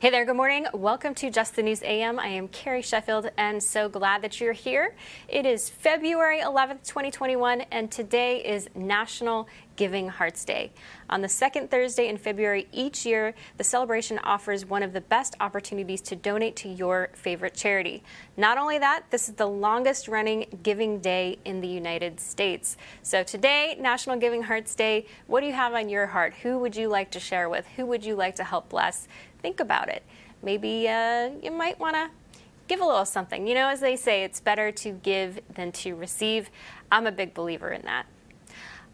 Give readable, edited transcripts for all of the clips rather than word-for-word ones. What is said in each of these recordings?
Hey there, good morning. Welcome to Just the News AM. I am Carrie Sheffield, and so glad that you're here. It is February 11th, 2021, and today is National Giving Hearts Day. On the second Thursday in February each year, the celebration offers one of the best opportunities to donate to your favorite charity. Not only that, this is the longest running giving day in the United States. So today, National Giving Hearts Day, what do you have on your heart? Who would you like to share with? Who would you like to help bless? Think about it. Maybe you might want to give a little something. You know, as they say, it's better to give than to receive. I'm a big believer in that.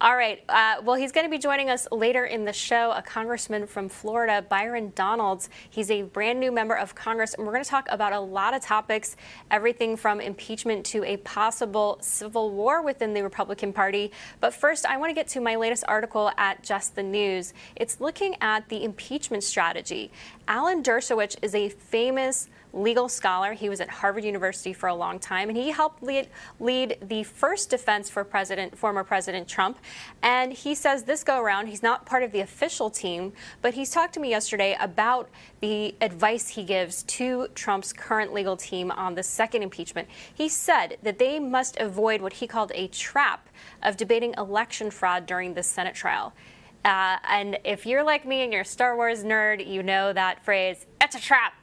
All right. Well, he's going to be joining us later in the show, a congressman from Florida, Byron Donalds. He's a brand new member of Congress, and we're going to talk about a lot of topics, everything from impeachment to a possible civil war within the Republican Party. But first, I want to get to my latest article at Just the News. It's looking at the impeachment strategy. Alan Dershowitz is a famous legal scholar. He was at Harvard University for a long time, and he helped lead the first defense for former President Trump. And he says this go around, he's not part of the official team, but he's talked to me yesterday about the advice he gives to Trump's current legal team on the second impeachment. He said that they must avoid what he called a trap of debating election fraud during the Senate trial. And if you're like me and you're a Star Wars nerd, you know that phrase, it's a trap.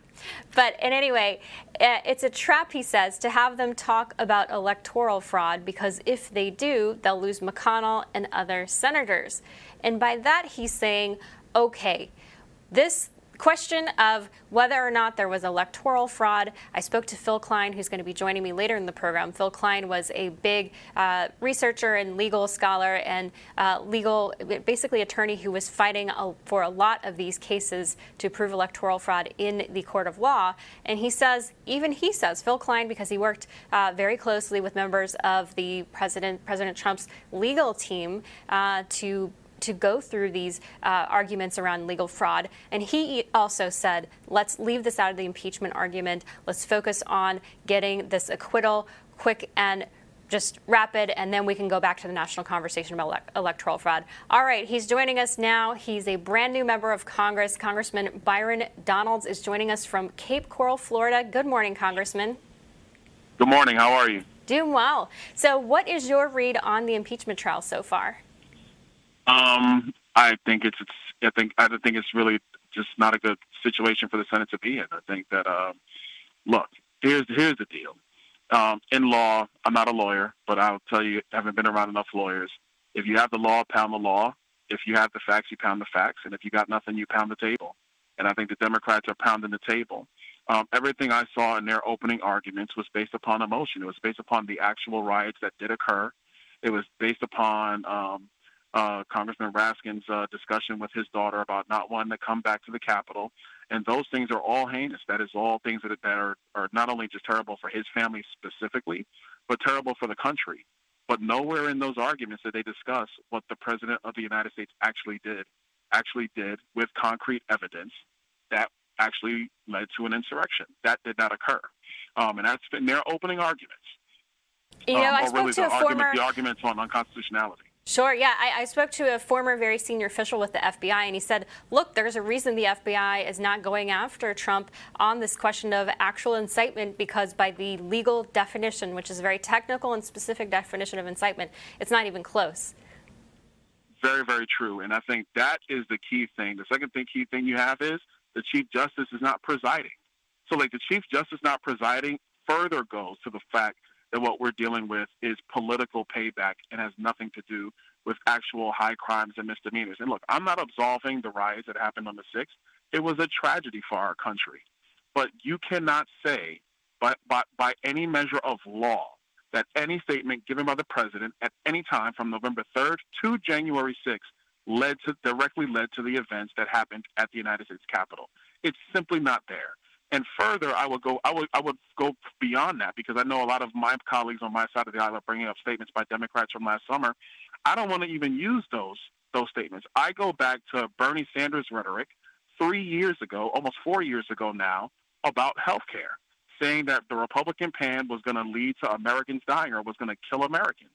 But in any way, it's a trap, he says, to have them talk about electoral fraud, because if they do, they'll lose McConnell and other senators. And by that, he's saying, okay, this question of whether or not there was electoral fraud. I spoke to Phil Klein, who's going to be joining me later in the program. Phil Klein was a big researcher and legal scholar and basically attorney who was fighting for a lot of these cases to prove electoral fraud in the court of law. And he says, Phil Klein, because he worked very closely with members of the President Trump's legal team to go through these arguments around legal fraud. And he also said, let's leave this out of the impeachment argument. Let's focus on getting this acquittal quick and just rapid, and then we can go back to the national conversation about electoral fraud. All right, he's joining us now. He's a brand new member of Congress. Congressman Byron Donalds is joining us from Cape Coral, Florida. Good morning, Congressman. Good morning. How are you? Doing well. So what is your read on the impeachment trial so far? I think it's really just not a good situation for the Senate to be in. I think that look, here's the deal. In law, I'm not a lawyer, but I'll tell you, I haven't been around enough lawyers. If you have the law, pound the law. If you have the facts, you pound the facts, and if you got nothing, you pound the table. And I think the Democrats are pounding the table. Everything I saw in their opening arguments was based upon emotion. It was based upon the actual riots that did occur. It was based upon Congressman Raskin's discussion with his daughter about not wanting to come back to the Capitol. And those things are all heinous. That is all things that are not only just terrible for his family specifically, but terrible for the country. But nowhere in those arguments did they discuss what the President of the United States actually did with concrete evidence that actually led to an insurrection. That did not occur. And that's been their opening arguments. You know, I spoke to the arguments on unconstitutionality. Sure, yeah. I spoke to a former very senior official with the FBI, and he said, look, there's a reason the FBI is not going after Trump on this question of actual incitement, because by the legal definition, which is a very technical and specific definition of incitement, it's not even close. Very, very true. And I think that is the key thing. The second key thing you have is the Chief Justice is not presiding. So, like, the Chief Justice not presiding further goes to the fact that what we're dealing with is political payback and has nothing to do with actual high crimes and misdemeanors. And look, I'm not absolving the riots that happened on the 6th. It was a tragedy for our country. But you cannot say, by any measure of law, that any statement given by the president at any time from November 3rd to January 6th directly led to the events that happened at the United States Capitol. It's simply not there. And further, I would go beyond that, because I know a lot of my colleagues on my side of the aisle are bringing up statements by Democrats from last summer. I don't want to even use those statements. I go back to Bernie Sanders' rhetoric 3 years ago, almost 4 years ago now, about health care, saying that the Republican plan was going to lead to Americans dying or was going to kill Americans.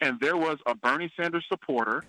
And there was a Bernie Sanders supporter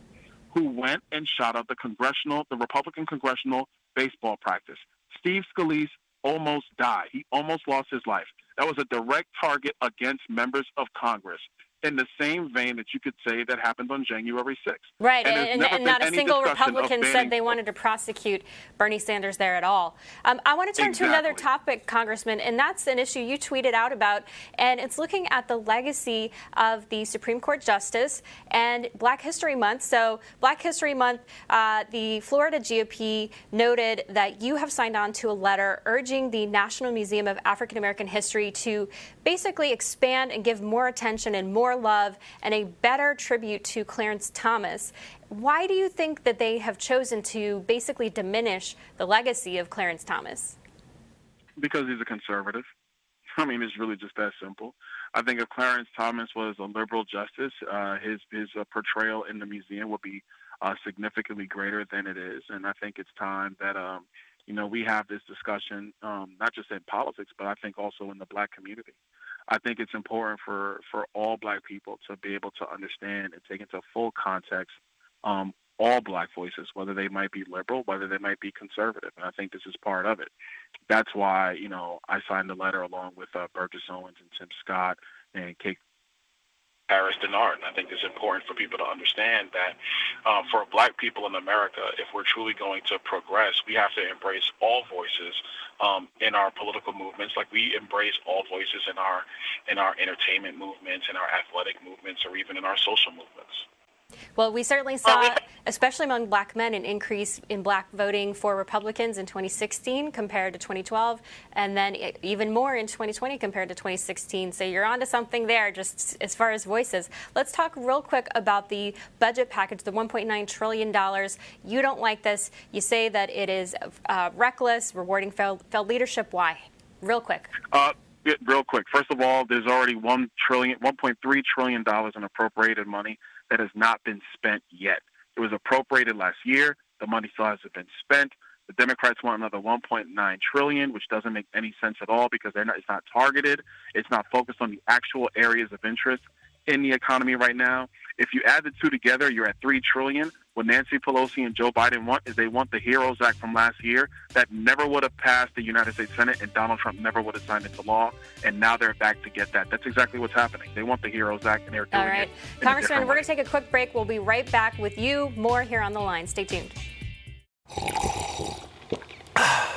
who went and shot up the Republican congressional baseball practice. Steve Scalise almost died. He almost lost his life. That was a direct target against members of Congress, in the same vein that you could say that happened on January 6th. Right, and not a single Republican said they wanted to prosecute Bernie Sanders there at all. I want to turn to another topic, Congressman, and that's an issue you tweeted out about, and it's looking at the legacy of the Supreme Court Justice and Black History Month. So Black History Month, the Florida GOP noted that you have signed on to a letter urging the National Museum of African American History to basically expand and give more attention and more love and a better tribute to Clarence Thomas. Why do you think that they have chosen to basically diminish the legacy of Clarence Thomas? Because he's a conservative. I mean, it's really just that simple. I think if Clarence Thomas was a liberal justice, his portrayal in the museum would be significantly greater than it is. And I think it's time that we have this discussion, not just in politics, but I think also in the Black community. I think it's important for all Black people to be able to understand and take into full context all Black voices, whether they might be liberal, whether they might be conservative. And I think this is part of it. That's why, I signed the letter along with Burgess Owens and Tim Scott and Harris Denard. And I think it's important for people to understand that for Black people in America, if we're truly going to progress, we have to embrace all voices in our political movements, like we embrace all voices in our entertainment movements, in our athletic movements, or even in our social movements. Well, we certainly saw, especially among Black men, an increase in Black voting for Republicans in 2016 compared to 2012, and then even more in 2020 compared to 2016. So you're onto something there, just as far as voices. Let's talk real quick about the budget package, the $1.9 trillion. You don't like this. You say that it is reckless, rewarding failed leadership. Why? Real quick. First of all, there's already $1.3 trillion in appropriated money that has not been spent yet. It was appropriated last year. The money still hasn't been spent. The Democrats want another $1.9 trillion, which doesn't make any sense at all, because it's not targeted. It's not focused on the actual areas of interest in the economy right now. If you add the two together, you're at $3 trillion. What Nancy Pelosi and Joe Biden want is they want the Heroes Act from last year that never would have passed the United States Senate, and Donald Trump never would have signed into law, and now they're back to get that. That's exactly what's happening. They want the Heroes Act, and they're doing it. All right. Congressman, we're going to take a quick break. We'll be right back with you more here on The Line. Stay tuned.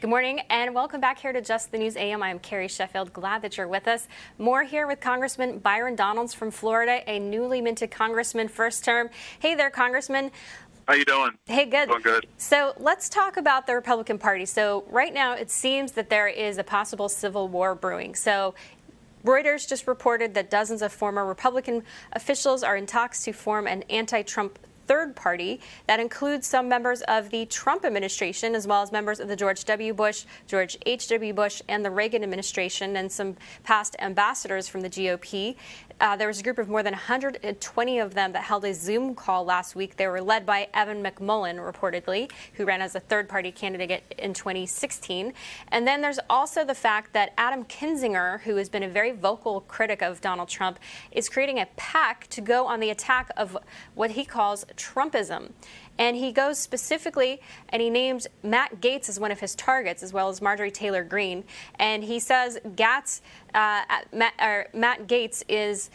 Good morning, and welcome back here to Just the News AM. I'm Carrie Sheffield. Glad that you're with us. More here with Congressman Byron Donalds from Florida, a newly minted congressman, first term. Hey there, Congressman. How you doing? Hey, good. Doing good. So let's talk about the Republican Party. So right now it seems that there is a possible civil war brewing. So Reuters just reported that dozens of former Republican officials are in talks to form an anti-Trump third party that includes some members of the Trump administration, as well as members of the George W. Bush, George H.W. Bush, and the Reagan administration, and some past ambassadors from the GOP. There was a group of more than 120 of them that held a Zoom call last week. They were led by Evan McMullin, reportedly, who ran as a third-party candidate in 2016. And then there's also the fact that Adam Kinzinger, who has been a very vocal critic of Donald Trump, is creating a PAC to go on the attack of what he calls Trumpism. And he goes specifically and he names Matt Gaetz as one of his targets, as well as Marjorie Taylor Greene. And he says Matt Gaetz is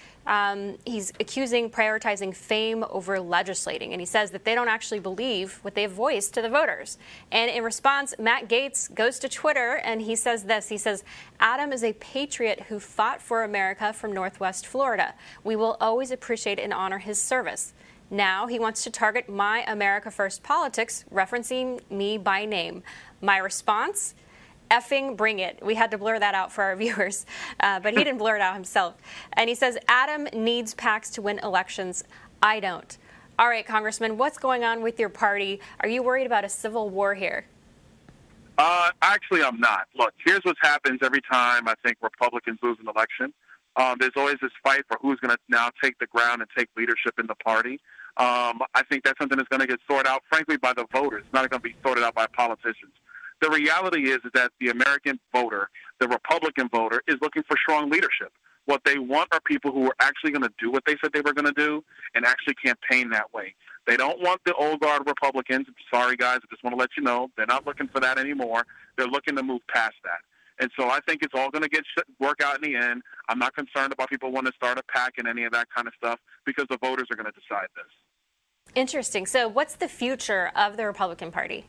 he's accusing prioritizing fame over legislating. And he says that they don't actually believe what they've voiced to the voters. And in response, Matt Gaetz goes to Twitter and he says this. He says, Adam is a patriot who fought for America from Northwest Florida. We will always appreciate and honor his service. Now he wants to target my America First politics, referencing me by name. My response? Effing bring it. We had to blur that out for our viewers, but he didn't blur it out himself. And he says, Adam needs PACs to win elections. I don't. All right, Congressman, what's going on with your party? Are you worried about a civil war here? Actually, I'm not. Look, here's what happens every time I think Republicans lose an election. There's always this fight for who's going to now take the ground and take leadership in the party. I think that's something that's going to get sorted out, frankly, by the voters. It's not going to be sorted out by politicians. The reality is that the American voter, the Republican voter, is looking for strong leadership. What they want are people who are actually going to do what they said they were going to do and actually campaign that way. They don't want the old guard Republicans. Sorry, guys, I just want to let you know. They're not looking for that anymore. They're looking to move past that. And so I think it's all going to work out in the end. I'm not concerned about people wanting to start a PAC and any of that kind of stuff because the voters are going to decide this. Interesting. So what's the future of the Republican Party?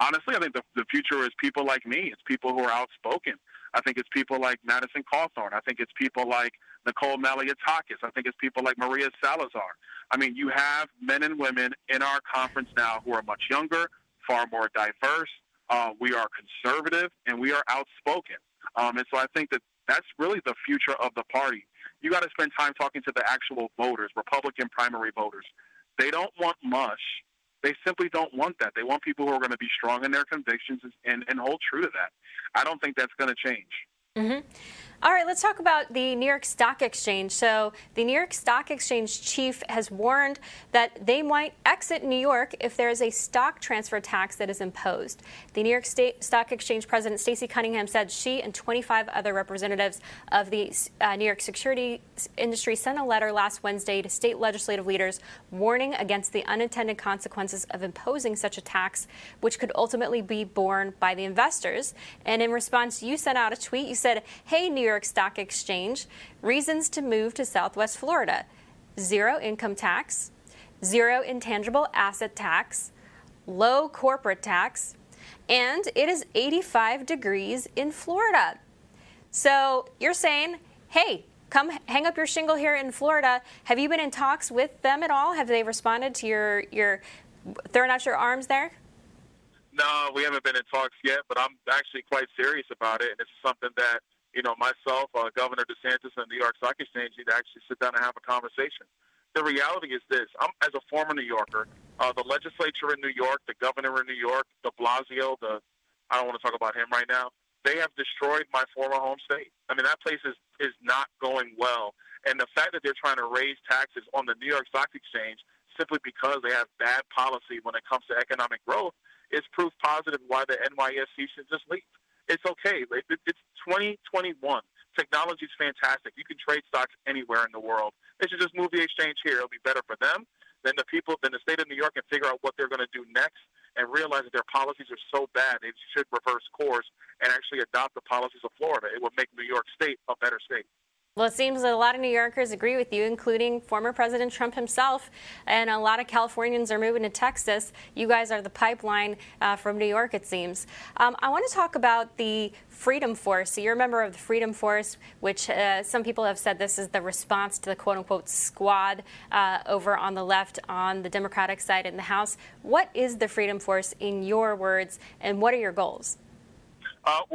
Honestly, I think the future is people like me. It's people who are outspoken. I think it's people like Madison Cawthorn. I think it's people like Nicole Malia-Takis. I think it's people like Maria Salazar. I mean, you have men and women in our conference now who are much younger, far more diverse. We are conservative, and we are outspoken. And so I think that that's really the future of the party. You got to spend time talking to the actual voters, Republican primary voters. They don't want mush. They simply don't want that. They want people who are going to be strong in their convictions and hold true to that. I don't think that's going to change. Mm-hmm. All right, let's talk about the New York Stock Exchange. So the New York Stock Exchange chief has warned that they might exit New York if there is a stock transfer tax that is imposed. The New York State Stock Exchange president Stacey Cunningham said she and 25 other representatives of the New York security industry sent a letter last Wednesday to state legislative leaders warning against the unintended consequences of imposing such a tax, which could ultimately be borne by the investors. And in response, you sent out a tweet. You said, hey, New York Stock Exchange, reasons to move to Southwest Florida: zero income tax, zero intangible asset tax, low corporate tax, and it is 85 degrees in Florida. So you're saying, hey, come hang up your shingle here in Florida. Have you been in talks with them at all? Have they responded to your throwing out your arms there? No, we haven't been in talks yet, but I'm actually quite serious about it. And it's something that, you know, myself, Governor DeSantis, and the New York Stock Exchange need to actually sit down and have a conversation. The reality is this. I'm, as a former New Yorker, the legislature in New York, the governor in New York, de Blasio, I don't want to talk about him right now, they have destroyed my former home state. I mean, that place is not going well. And the fact that they're trying to raise taxes on the New York Stock Exchange simply because they have bad policy when it comes to economic growth is proof positive why the NYSE should just leave. It's okay. It's 2021. Technology is fantastic. You can trade stocks anywhere in the world. They should just move the exchange here. It'll be better for them than the people, than the state of New York, and figure out what they're going to do next and realize that their policies are so bad they should reverse course and actually adopt the policies of Florida. It would make New York State a better state. Well, it seems that a lot of New Yorkers agree with you, including former President Trump himself, and a lot of Californians are moving to Texas. You guys are the pipeline from New York, it seems. I want to talk about the Freedom Force. So you're a member of the Freedom Force, which some people have said this is the response to the quote-unquote squad over on the left, on the Democratic side in the House. What is the Freedom Force, in your words, and what are your goals?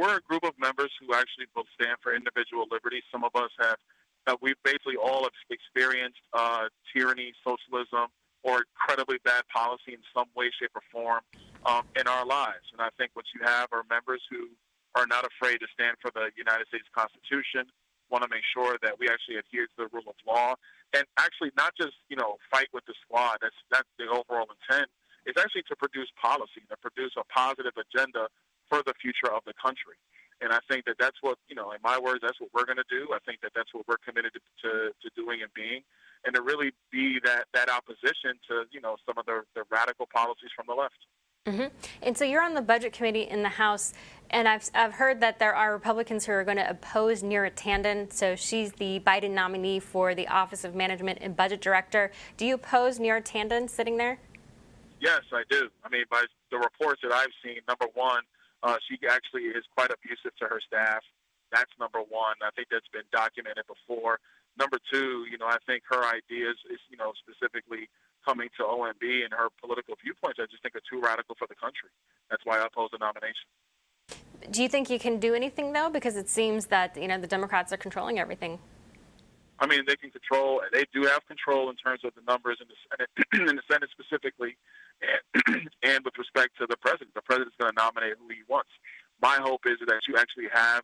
We're a group of members who actually both stand for individual liberty. Some of us have, we've basically all experienced tyranny, socialism, or incredibly bad policy in some way, shape, or form in our lives. And I think what you have are members who are not afraid to stand for the United States Constitution, want to make sure that we actually adhere to the rule of law, and actually not just, fight with the squad. That's the overall intent. It's actually to produce policy, to produce a positive agenda for the future of the country. And I think that that's what, in my words, that's what we're going to do. I think that that's what we're committed to doing and being. and to really be that opposition to, you know, some of the radical policies from the left. Mm-hmm. And so you're on the Budget Committee in the House, and I've heard that there are Republicans who are going to oppose Neera Tanden. So she's the Biden nominee for the Office of Management and Budget Director. Do you oppose Neera Tanden sitting there? Yes, I do. I mean, by the reports that I've seen, number one, she actually is quite abusive to her staff. That's number one. I think that's been documented before. Number two, you know, I think her ideas is, you know, specifically coming to OMB and her political viewpoints, I just think are too radical for the country. That's why I oppose the nomination. Do you think you can do anything, though? Because it seems that, you know, the Democrats are controlling everything. I mean, they can control, and they do have control in terms of the numbers in the Senate specifically, and with respect to the president. The president's going to nominate who he wants. My hope is that you actually have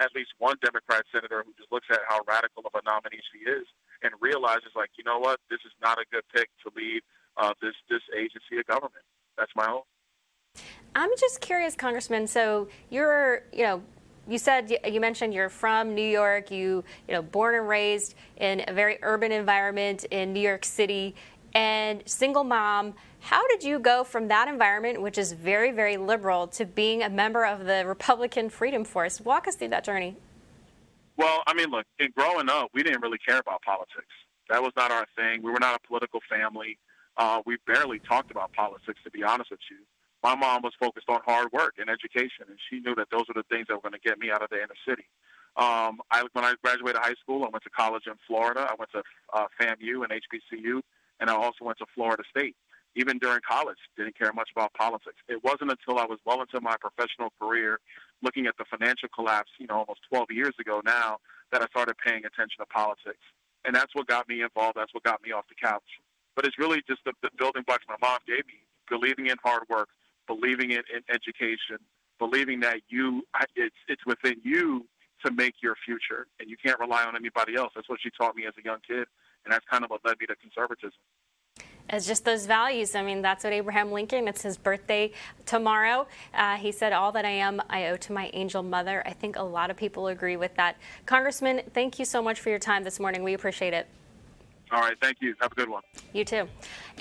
at least one Democrat senator who just looks at how radical of a nominee she is and realizes, like, you know what, this is not a good pick to lead this agency of government. That's my hope. I'm just curious, Congressman, so you're, you know, you said, you mentioned you're from New York, you know, born and raised in a very urban environment in New York City, and single mom. How did you go from that environment, which is very, very liberal, to being a member of the Republican Freedom Force? Walk us through that journey. Well, I mean, look, in growing up, we didn't really care about politics. That was not our thing. We were not a political family. We barely talked about politics, to be honest with you. My mom was focused on hard work and education, and she knew that those were the things that were going to get me out of the inner city. When I graduated high school, I went to college in Florida. I went to FAMU and HBCU, and I also went to Florida State. Even during college, didn't care much about politics. It wasn't until I was well into my professional career, looking at the financial collapse, you know, almost 12 years ago now, that I started paying attention to politics. And that's what got me involved. That's what got me off the couch. But it's really just the building blocks my mom gave me, believing in hard work, believing in education, believing that it's within you to make your future, and you can't rely on anybody else. That's what she taught me as a young kid, and that's kind of what led me to conservatism. It's just those values. I mean, that's what Abraham Lincoln, it's his birthday tomorrow. He said, all that I am, I owe to my angel mother. I think a lot of people agree with that. Congressman, thank you so much for your time this morning. We appreciate it. All right. Thank you. Have a good one. You too.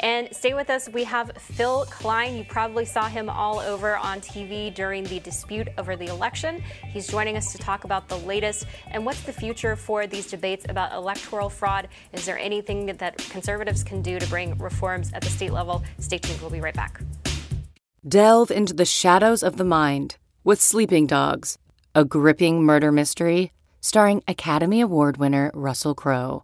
And stay with us. We have Phil Klein. You probably saw him all over on TV during the dispute over the election. He's joining us to talk about the latest and what's the future for these debates about electoral fraud. Is there anything that conservatives can do to bring reforms at the state level? Stay tuned. We'll be right back. Delve into the shadows of the mind with Sleeping Dogs, a gripping murder mystery starring Academy Award winner Russell Crowe.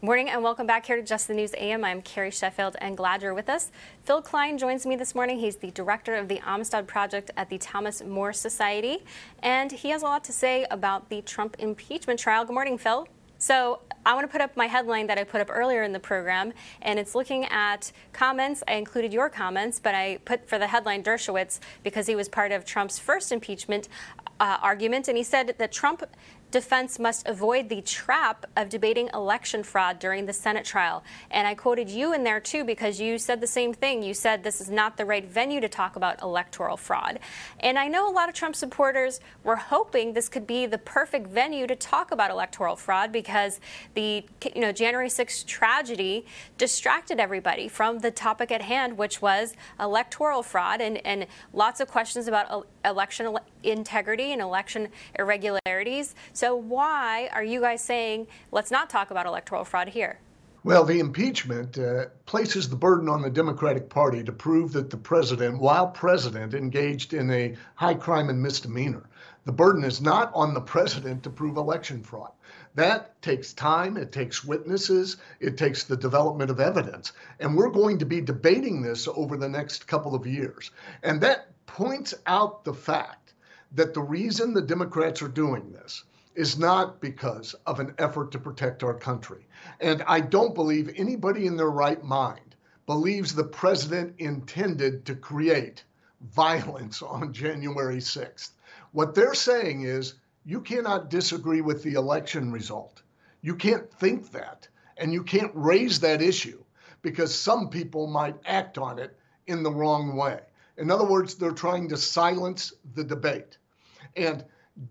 Morning and welcome back here to Just the News AM. I'm Carrie Sheffield and glad you're with us. Phil Klein joins me this morning. He's the director of the Amistad Project at the Thomas More Society, and he has a lot to say about the Trump impeachment trial. Good morning, Phil. So I want to put up my headline that I put up earlier in the program, and it's looking at comments. I included your comments, but I put for the headline Dershowitz because he was part of Trump's first impeachment argument, and he said that Trump defense must avoid the trap of debating election fraud during the Senate trial. And I quoted you in there, too, because you said the same thing. You said this is not the right venue to talk about electoral fraud. And I know a lot of Trump supporters were hoping this could be the perfect venue to talk about electoral fraud because the, you know, January 6th tragedy distracted everybody from the topic at hand, which was electoral fraud and lots of questions about election integrity and election irregularities. So why are you guys saying, let's not talk about electoral fraud here? Well, the impeachment places the burden on the Democratic Party to prove that the president, while president, engaged in a high crime and misdemeanor. The burden is not on the president to prove election fraud. That takes time, it takes witnesses, it takes the development of evidence. And we're going to be debating this over the next couple of years. And that points out the fact that the reason the Democrats are doing this is not because of an effort to protect our country. And I don't believe anybody in their right mind believes the president intended to create violence on January 6th. What they're saying is you cannot disagree with the election result. You can't think that, and you can't raise that issue because some people might act on it in the wrong way. In other words, they're trying to silence the debate. And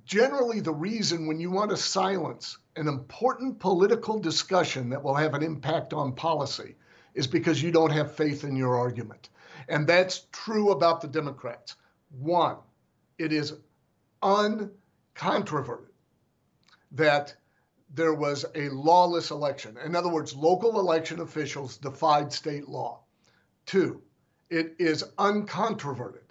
generally, the reason when you want to silence an important political discussion that will have an impact on policy is because you don't have faith in your argument. And that's true about the Democrats. One, it is uncontroverted that there was a lawless election. In other words, local election officials defied state law. Two, it is uncontroverted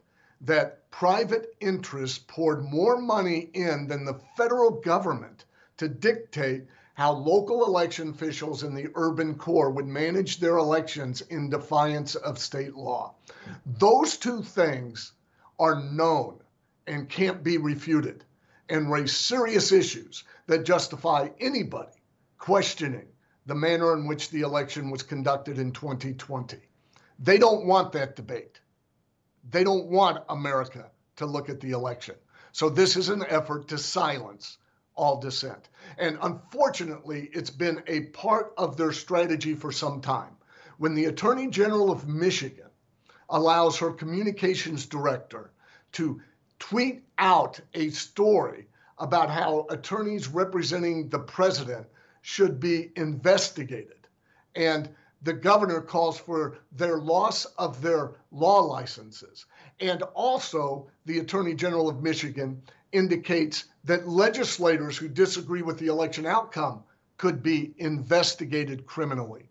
that private interests poured more money in than the federal government to dictate how local election officials in the urban core would manage their elections in defiance of state law. Those two things are known and can't be refuted and raise serious issues that justify anybody questioning the manner in which the election was conducted in 2020. They don't want that debate. They don't want America to look at the election. So this is an effort to silence all dissent. And unfortunately, it's been a part of their strategy for some time. When the Attorney General of Michigan allows her communications director to tweet out a story about how attorneys representing the president should be investigated, and the governor calls for their loss of their law licenses. And also, the Attorney General of Michigan indicates that legislators who disagree with the election outcome could be investigated criminally.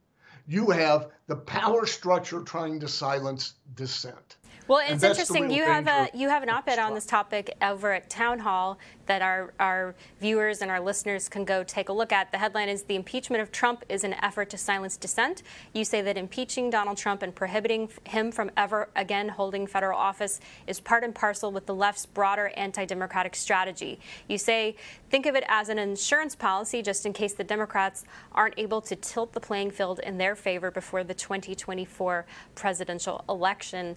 You have the power structure trying to silence dissent. Well, it's interesting. You have an op-ed on this topic over at Town Hall that our viewers and our listeners can go take a look at. The headline is, "The Impeachment of Trump is an Effort to Silence Dissent." You say that impeaching Donald Trump and prohibiting him from ever again holding federal office is part and parcel with the left's broader anti-democratic strategy. You say, think of it as an insurance policy just in case the Democrats aren't able to tilt the playing field in their favor before the 2024 presidential election.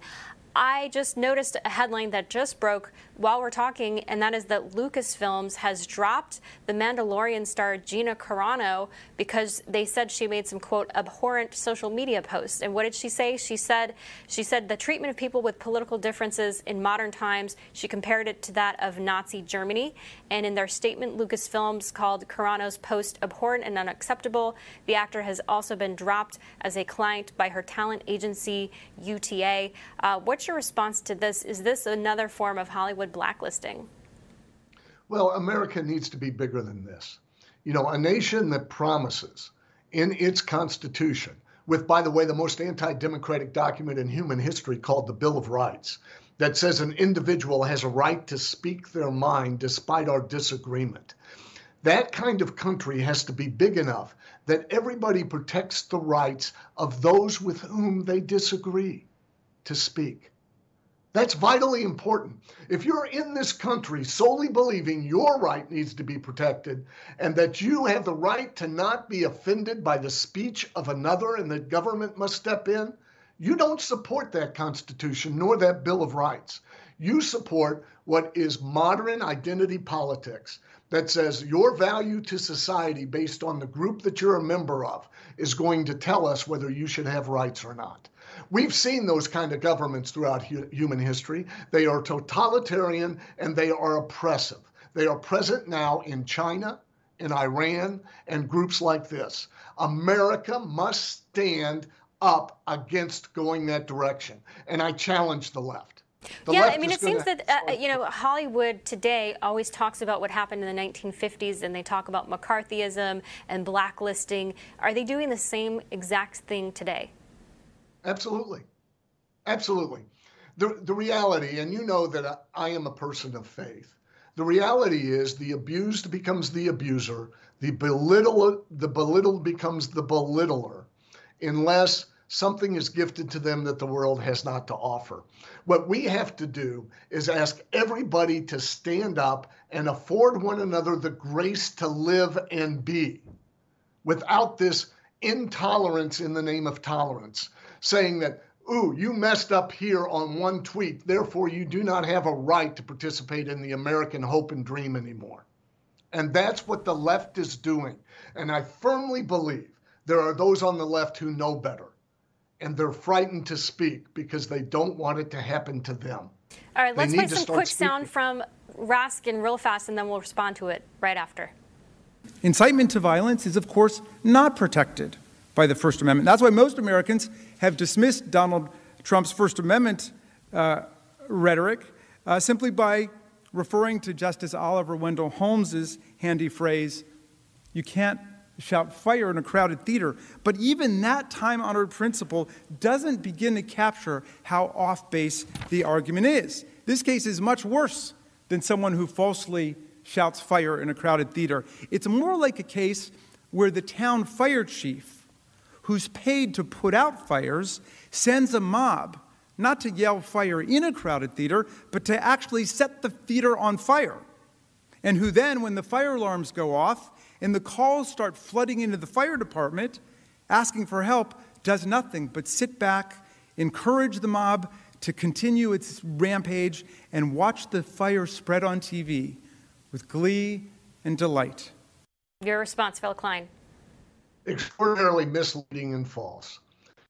I just noticed a headline that just broke while we're talking, and that is that Lucasfilm has dropped The Mandalorian star Gina Carano because they said she made some, quote, abhorrent social media posts. And what did she say? She said the treatment of people with political differences in modern times, she compared it to that of Nazi Germany. And in their statement, Lucasfilm called Carano's post abhorrent and unacceptable. The actor has also been dropped as a client by her talent agency, UTA. What's your response to this? Is this another form of Hollywood blacklisting? Well, America needs to be bigger than this. You know, a nation that promises in its constitution, with, by the way, the most anti-democratic document in human history called the Bill of Rights, that says an individual has a right to speak their mind despite our disagreement. That kind of country has to be big enough that everybody protects the rights of those with whom they disagree to speak. That's vitally important. If you're in this country solely believing your right needs to be protected and that you have the right to not be offended by the speech of another and that government must step in, you don't support that Constitution nor that Bill of Rights. You support what is modern identity politics that says your value to society based on the group that you're a member of is going to tell us whether you should have rights or not. We've seen those kind of governments throughout human history. They are totalitarian and they are oppressive. They are present now in China, in Iran, and groups like this. America must stand up against going that direction. And I challenge the left. It seems that, Hollywood today always talks about what happened in the 1950s, and they talk about McCarthyism and blacklisting. Are they doing the same exact thing today? Absolutely. Absolutely. The reality, and you know that I am a person of faith, the reality is the abused becomes the abuser, the belittled becomes the belittler, unless something is gifted to them that the world has not to offer. What we have to do is ask everybody to stand up and afford one another the grace to live and be without this intolerance in the name of tolerance, saying that, ooh, you messed up here on one tweet, therefore you do not have a right to participate in the American hope and dream anymore. And that's what the left is doing. And I firmly believe there are those on the left who know better, and they're frightened to speak because they don't want it to happen to them. All right, let's play some quick sound from Raskin real fast, and then we'll respond to it right after. Incitement to violence is, of course, not protected by the First Amendment. That's why most Americans have dismissed Donald Trump's First Amendment rhetoric simply by referring to Justice Oliver Wendell Holmes' handy phrase, you can't shout fire in a crowded theater. But even that time-honored principle doesn't begin to capture how off-base the argument is. This case is much worse than someone who falsely shouts fire in a crowded theater. It's more like a case where the town fire chief, who's paid to put out fires, sends a mob not to yell fire in a crowded theater, but to actually set the theater on fire, and who then, when the fire alarms go off and the calls start flooding into the fire department, asking for help, does nothing but sit back, encourage the mob to continue its rampage, and watch the fire spread on TV with glee and delight. Your response, Phil Klein. Extraordinarily misleading and false.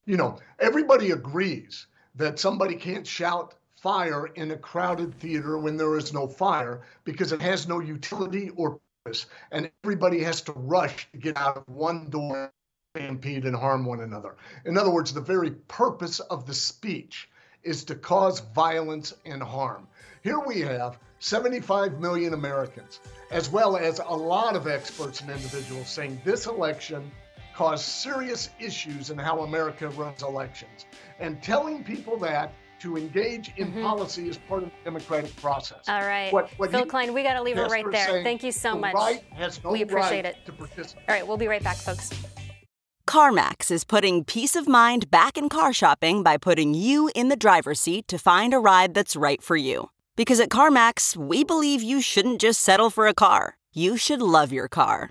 You know, everybody agrees that somebody can't shout fire in a crowded theater when there is no fire because it has no utility or purpose, and everybody has to rush to get out of one door and impede and harm one another. In other words, the very purpose of the speech is to cause violence and harm. Here we have 75 million Americans, as well as a lot of experts and individuals saying this election caused serious issues in how America runs elections. And telling people that to engage in policy is part of the democratic process. All right. Phil Klein, we got to leave it right there. Thank you so much. Right has no we appreciate right it. To participate. All right. We'll be right back, folks. CarMax is putting peace of mind back in car shopping by putting you in the driver's seat to find a ride that's right for you. Because at CarMax, we believe you shouldn't just settle for a car. You should love your car.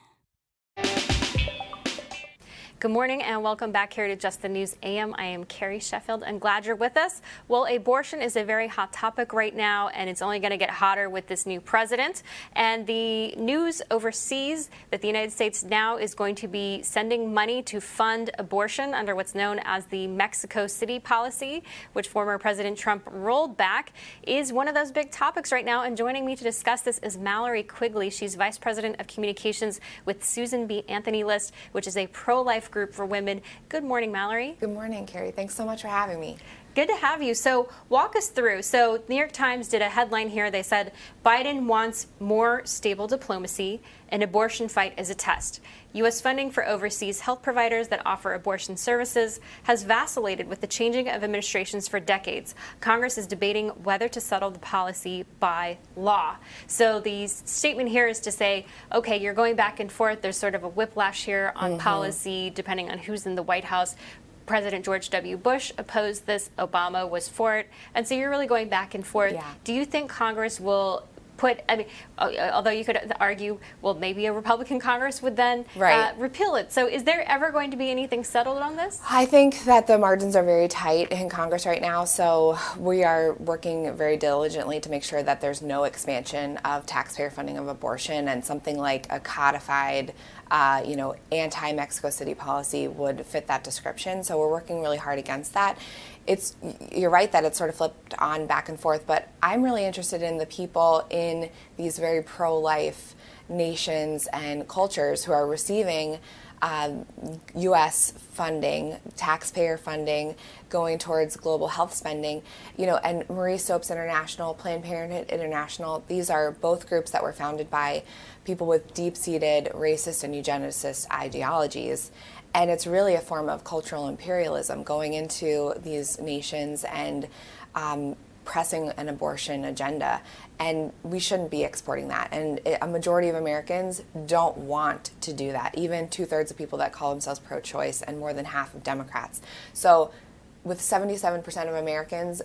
Good morning and welcome back here to Just the News AM. I am Carrie Sheffield. I'm glad you're with us. Well, abortion is a very hot topic right now, and it's only going to get hotter with this new president. And the news overseas that the United States now is going to be sending money to fund abortion under what's known as the Mexico City policy, which former President Trump rolled back, is one of those big topics right now. And joining me to discuss this is Mallory Quigley. She's Vice President of Communications with Susan B. Anthony List, which is a pro-life group for women. Good morning, Mallory. Good morning, Carrie. Thanks so much for having me. Good to have you. So walk us through. So New York Times did a headline here. They said, Biden wants more stable diplomacy, an abortion fight as a test. U.S. funding for overseas health providers that offer abortion services has vacillated with the changing of administrations for decades. Congress is debating whether to settle the policy by law. So the statement here is to say, okay, you're going back and forth. There's sort of a whiplash here on policy, depending on who's in the White House. President George W. Bush opposed this. Obama was for it. And so you're really going back and forth. Yeah. Do you think Congress will put, I mean, although you could argue, well, maybe a Republican Congress would then repeal it. So is there ever going to be anything settled on this? I think that the margins are very tight in Congress right now. So we are working very diligently to make sure that there's no expansion of taxpayer funding of abortion, and something like a codified anti-Mexico City policy would fit that description. So we're working really hard against that. You're right that it's sort of flipped on back and forth, but I'm really interested in the people in these very pro-life nations and cultures who are receiving U.S. funding, taxpayer funding, going towards global health spending, and Marie Stopes International, Planned Parenthood International. These are both groups that were founded by people with deep-seated racist and eugenicist ideologies. And it's really a form of cultural imperialism, going into these nations and pressing an abortion agenda. And we shouldn't be exporting that. And a majority of Americans don't want to do that, even 2/3 of people that call themselves pro-choice and more than half of Democrats. So with 77% of Americans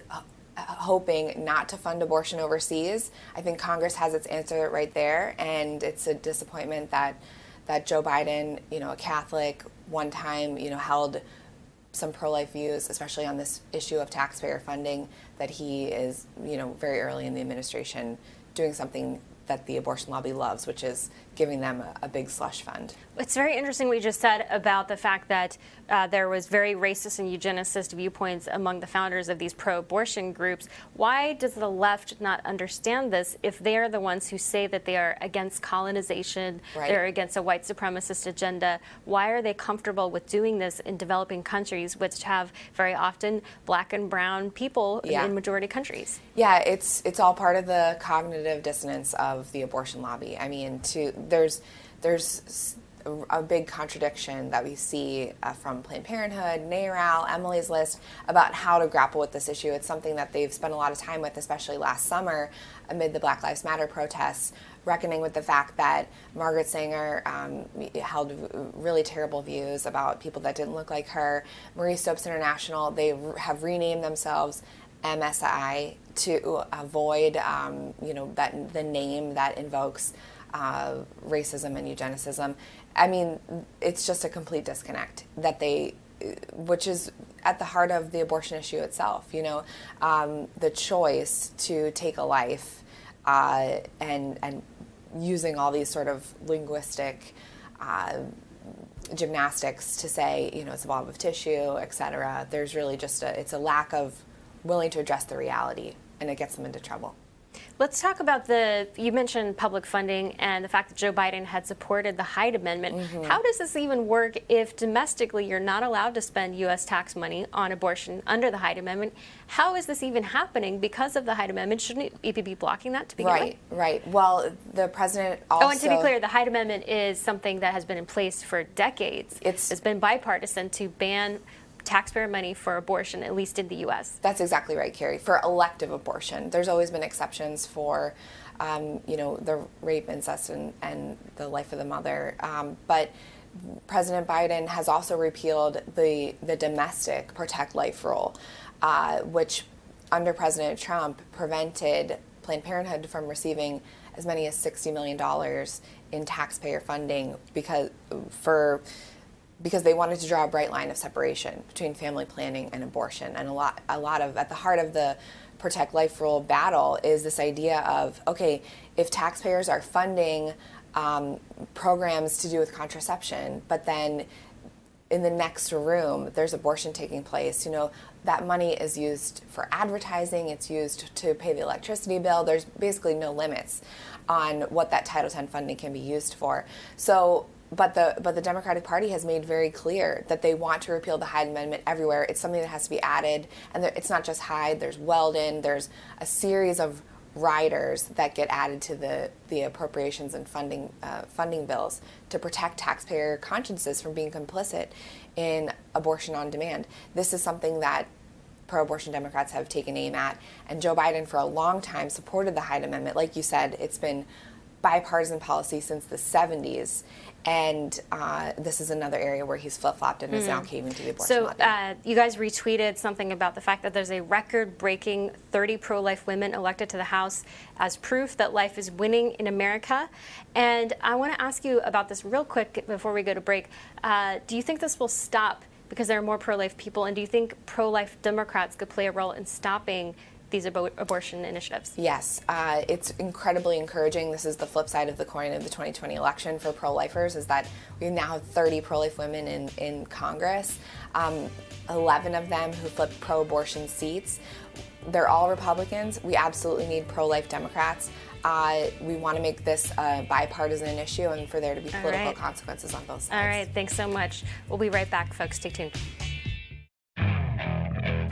hoping not to fund abortion overseas, I think Congress has its answer right there. And it's a disappointment that Joe Biden, a Catholic, one time, held some pro-life views, especially on this issue of taxpayer funding, that he is, very early in the administration doing something that the abortion lobby loves, which is giving them a big slush fund. It's very interesting what you just said about the fact that there was very racist and eugenicist viewpoints among the founders of these pro-abortion groups. Why does the left not understand this if they are the ones who say that they are against colonization, right, they're against a white supremacist agenda? Why are they comfortable with doing this in developing countries, which have very often black and brown people in majority countries? Yeah, it's all part of the cognitive dissonance of the abortion lobby. I mean, there's a big contradiction that we see from Planned Parenthood, NARAL, Emily's List, about how to grapple with this issue. It's something that they've spent a lot of time with, especially last summer amid the Black Lives Matter protests, reckoning with the fact that Margaret Sanger held really terrible views about people that didn't look like her. Marie Stopes International, they have renamed themselves MSI to avoid that the name that invokes racism and eugenicism. I mean, it's just a complete disconnect which is at the heart of the abortion issue itself. The choice to take a life and using all these sort of linguistic gymnastics to say, it's a blob of tissue, etc. There's really just it's a lack of willing to address the reality, and it gets them into trouble. Let's talk about you mentioned public funding and the fact that Joe Biden had supported the Hyde Amendment. Mm-hmm. How does this even work if domestically you're not allowed to spend U.S. tax money on abortion under the Hyde Amendment? How is this even happening because of the Hyde Amendment? Shouldn't EPB be blocking that to begin with? Right. Well, the president also... Oh, and to be clear, the Hyde Amendment is something that has been in place for decades. It's been bipartisan to ban taxpayer money for abortion, at least in the U.S. That's exactly right, Carrie. For elective abortion, there's always been exceptions for, the rape, incest, and the life of the mother. But President Biden has also repealed the domestic protect life rule, which under President Trump prevented Planned Parenthood from receiving as many as $60 million in taxpayer funding because they wanted to draw a bright line of separation between family planning and abortion. And a lot of, at the heart of the Protect Life Rule battle is this idea of, okay, if taxpayers are funding programs to do with contraception, but then in the next room there's abortion taking place, that money is used for advertising, it's used to pay the electricity bill. There's basically no limits on what that Title X funding can be used for. But the Democratic Party has made very clear that they want to repeal the Hyde Amendment everywhere. It's something that has to be added, and it's not just Hyde. There's Weldon. There's a series of riders that get added to the appropriations and funding bills to protect taxpayer consciences from being complicit in abortion on demand. This is something that pro-abortion Democrats have taken aim at, and Joe Biden for a long time supported the Hyde Amendment. Like you said, it's been bipartisan policy since the 70s. And this is another area where he's flip-flopped and is now caving to the abortion lobby. So you guys retweeted something about the fact that there's a record-breaking 30 pro-life women elected to the House as proof that life is winning in America. And I want to ask you about this real quick before we go to break. Do you think this will stop because there are more pro-life people? And do you think pro-life Democrats could play a role in stopping these abortion initiatives? Yes. It's incredibly encouraging. This is the flip side of the coin of the 2020 election for pro-lifers, is that we now have 30 pro-life women in Congress, 11 of them who flipped pro-abortion seats. They're all Republicans. We absolutely need pro-life Democrats. We want to make this a bipartisan issue and for there to be political consequences on both sides. All right. Thanks so much. We'll be right back, folks. Stay tuned.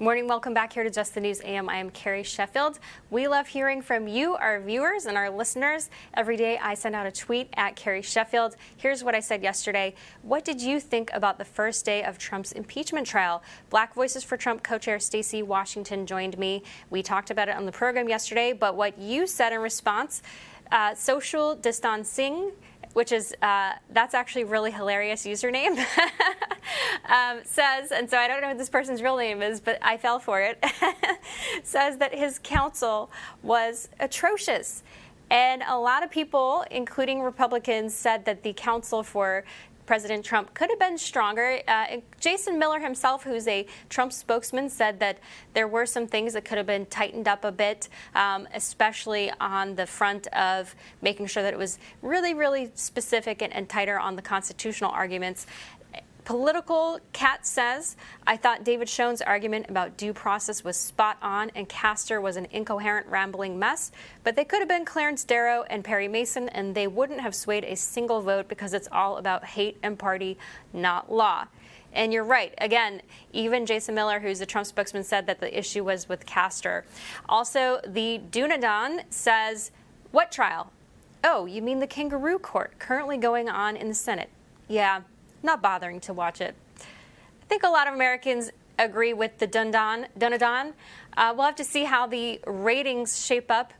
Morning, welcome back here to Just the News AM. I am Carrie Sheffield. We love hearing from you, our viewers and our listeners. Every day I send out a tweet at Carrie Sheffield. Here's what I said yesterday. What did you think about the first day of Trump's impeachment trial? Black Voices for Trump co-chair Stacey Washington joined me. We talked about it on the program yesterday, but what you said in response, social distancing, which is, that's actually really hilarious username, says, and so I don't know what this person's real name is, but I fell for it, says that his counsel was atrocious. And a lot of people, including Republicans, said that the counsel for President Trump could have been stronger. Jason Miller himself, who's a Trump spokesman, said that there were some things that could have been tightened up a bit, especially on the front of making sure that it was really, really specific and tighter on the constitutional arguments. Political Cat says, I thought David Schoen's argument about due process was spot on and Castor was an incoherent, rambling mess, but they could have been Clarence Darrow and Perry Mason, and they wouldn't have swayed a single vote because it's all about hate and party, not law. And you're right. Again, even Jason Miller, who's the Trump spokesman, said that the issue was with Castor. Also, the Dunadan says, what trial? Oh, you mean the kangaroo court currently going on in the Senate? Yeah. Not bothering to watch it. I think a lot of Americans agree with the Dunadan. We'll have to see how the ratings shape up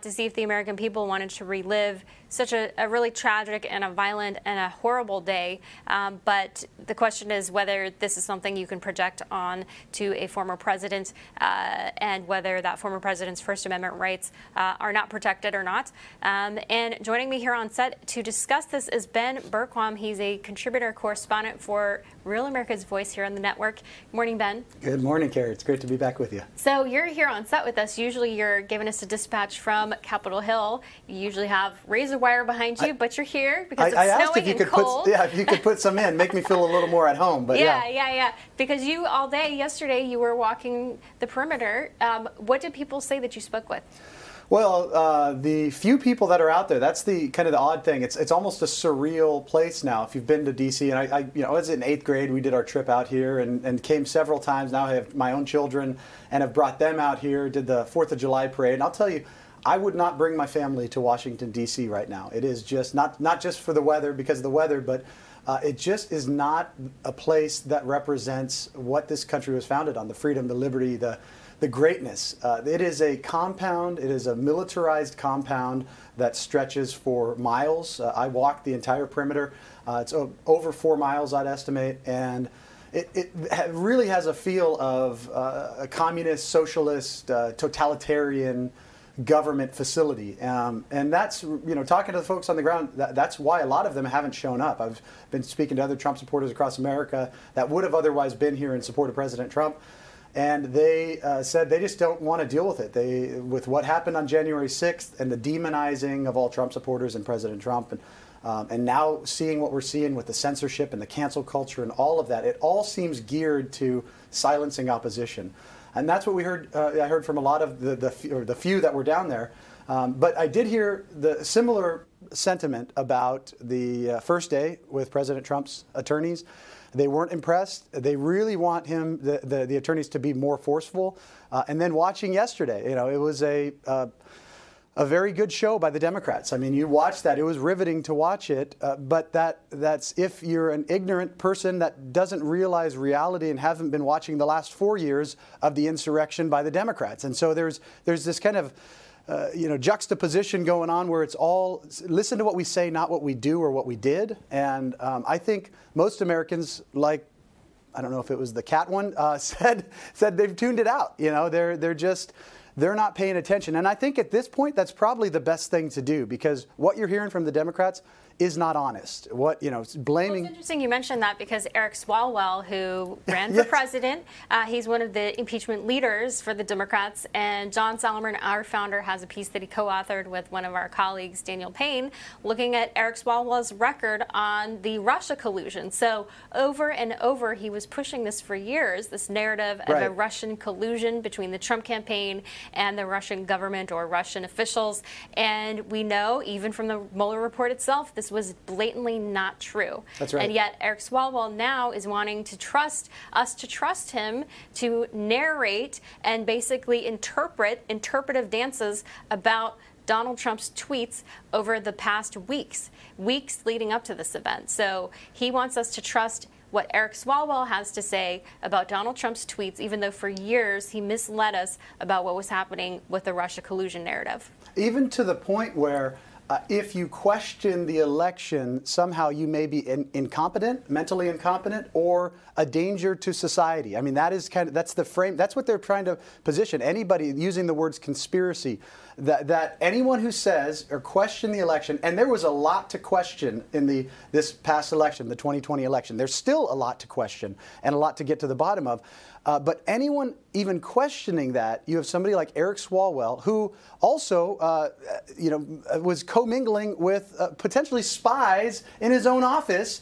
to see if the American people wanted to relive such a really tragic and a violent and a horrible day. But the question is whether this is something you can project on to a former president and whether that former president's First Amendment rights are not protected or not. And joining me here on set to discuss this is Ben Berquam. He's a contributor correspondent for Real America's Voice here on the network. Good morning, Ben. Good morning, Carrie. It's great to be back with you. So you're here on set with us. Usually you're giving us a dispatch from Capitol Hill. You usually have razor wire behind you, but you're here because it's snowing and cold. If you could put some in, make me feel a little more at home. But yeah. Because you all day yesterday, you were walking the perimeter. What did people say that you spoke with? Well, the few people that are out there, that's the kind of the odd thing. It's almost a surreal place now. If you've been to D.C., and I was in 8th grade, we did our trip out here and came several times. Now I have my own children and have brought them out here, did the 4th of July parade. And I'll tell you, I would not bring my family to Washington, D.C. right now. It is just not just for the weather, because of the weather, but it just is not a place that represents what this country was founded on, the freedom, the liberty, the greatness. It is a compound. It is a militarized compound that stretches for miles. I walked the entire perimeter. It's over 4 miles, I'd estimate. And it really has a feel of a communist, socialist, totalitarian government facility. And that's, talking to the folks on the ground, that's why a lot of them haven't shown up. I've been speaking to other Trump supporters across America that would have otherwise been here in support of President Trump. And they said they just don't want to deal with it. With what happened on January 6th and the demonizing of all Trump supporters and President Trump, and now seeing what we're seeing with the censorship and the cancel culture and all of that, it all seems geared to silencing opposition. And that's what we heard. I heard from a lot of the few that were down there. But I did hear the similar sentiment about the first day with President Trump's attorneys. They weren't impressed. They really want him, the attorneys, to be more forceful. And then watching yesterday, it was a very good show by the Democrats. I mean, you watched that. It was riveting to watch it. But that's if you're an ignorant person that doesn't realize reality and haven't been watching the last 4 years of the insurrection by the Democrats. And so there's this kind of juxtaposition going on where it's all listen to what we say, not what we do or what we did. And I think most Americans, like, I don't know if it was the cat one, said they've tuned it out. They're not paying attention. And I think at this point, that's probably the best thing to do, because what you're hearing from the Democrats is not honest. What, you know, blaming. Well, it's interesting you mentioned that, because Eric Swalwell, who ran for president, he's one of the impeachment leaders for the Democrats. And John Solomon, our founder, has a piece that he co-authored with one of our colleagues, Daniel Payne, looking at Eric Swalwell's record on the Russia collusion. So over and over, he was pushing this for years, this narrative of a Russian collusion between the Trump campaign and the Russian government or Russian officials. And we know, even from the Mueller report itself, this was blatantly not true. That's right. And yet Eric Swalwell now is wanting to trust us to trust him to narrate and basically interpretive dances about Donald Trump's tweets over the past weeks leading up to this event. So he wants us to trust what Eric Swalwell has to say about Donald Trump's tweets, even though for years he misled us about what was happening with the Russia collusion narrative. Even to the point where if you question the election, somehow you may be incompetent, mentally incompetent, or a danger to society. I mean, that is that's the frame. That's what they're trying to position. Anybody using the words conspiracy, that anyone who says or question the election, and there was a lot to question in this past election, the 2020 election. There's still a lot to question and a lot to get to the bottom of. But anyone even questioning that, you have somebody like Eric Swalwell, who also, was commingling with potentially spies in his own office.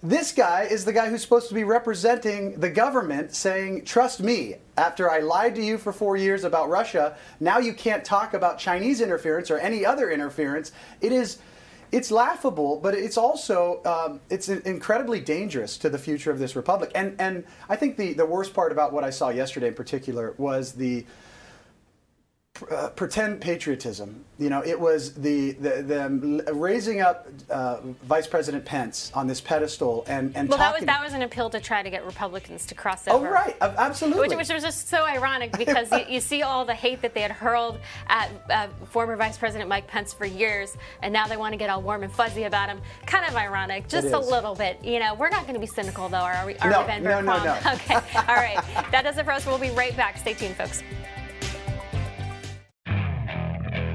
This guy is the guy who's supposed to be representing the government, saying, trust me, after I lied to you for 4 years about Russia, now you can't talk about Chinese interference or any other interference. It's laughable, but it's also it's incredibly dangerous to the future of this republic. And I think the worst part about what I saw yesterday in particular was the pretend patriotism. You know, it was them raising up Vice President Pence on this pedestal and well, talking. That was an appeal to try to get Republicans to cross over. Oh, right, absolutely. Which was just so ironic, because you see all the hate that they had hurled at former Vice President Mike Pence for years, and now they want to get all warm and fuzzy about him. Kind of ironic, just a little bit. You know, we're not going to be cynical, though, are we? No. Okay, all right. That does it for us. We'll be right back. Stay tuned, folks.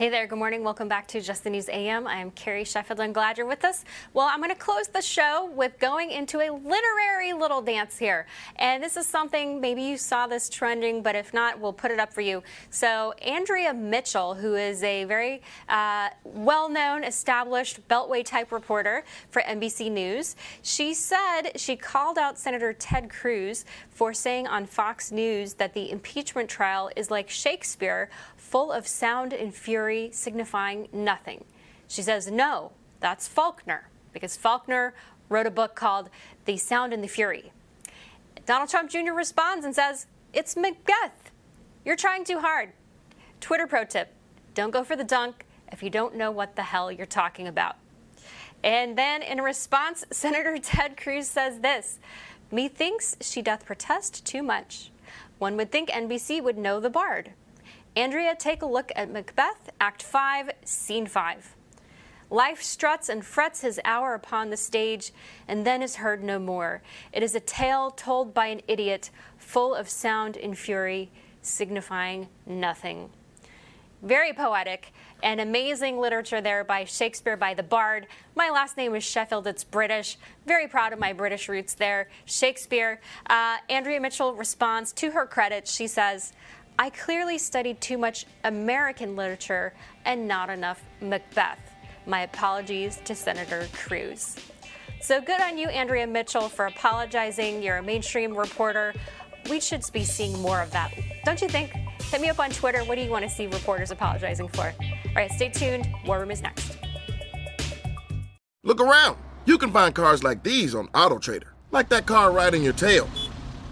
Hey there, good morning. Welcome back to Just the News AM. I am Carrie Sheffield, and glad you're with us. Well, I'm going to close the show with going into a literary little dance here. And this is something, maybe you saw this trending, but if not, we'll put it up for you. So Andrea Mitchell, who is a very well-known, established Beltway-type reporter for NBC News, she said she called out Senator Ted Cruz for saying on Fox News that the impeachment trial is like Shakespeare, full of sound and fury, signifying nothing. She says, no, that's Faulkner, because Faulkner wrote a book called The Sound and the Fury. Donald Trump Jr. responds and says, it's Macbeth. You're trying too hard. Twitter pro tip, don't go for the dunk if you don't know what the hell you're talking about. And then in response, Senator Ted Cruz says this, methinks she doth protest too much. One would think NBC would know the bard. Andrea, take a look at Macbeth, Act 5, Scene 5. Life struts and frets his hour upon the stage, and then is heard no more. It is a tale told by an idiot, full of sound and fury, signifying nothing. Very poetic and amazing literature there by Shakespeare, by the Bard. My last name is Sheffield. It's British. Very proud of my British roots there. Shakespeare. Andrea Mitchell responds, to her credit, she says, I clearly studied too much American literature and not enough Macbeth. My apologies to Senator Cruz. So good on you, Andrea Mitchell, for apologizing. You're a mainstream reporter. We should be seeing more of that, don't you think? Hit me up on Twitter. What do you want to see reporters apologizing for? All right, stay tuned. War Room is next. Look around. You can find cars like these on AutoTrader, like that car riding your tail.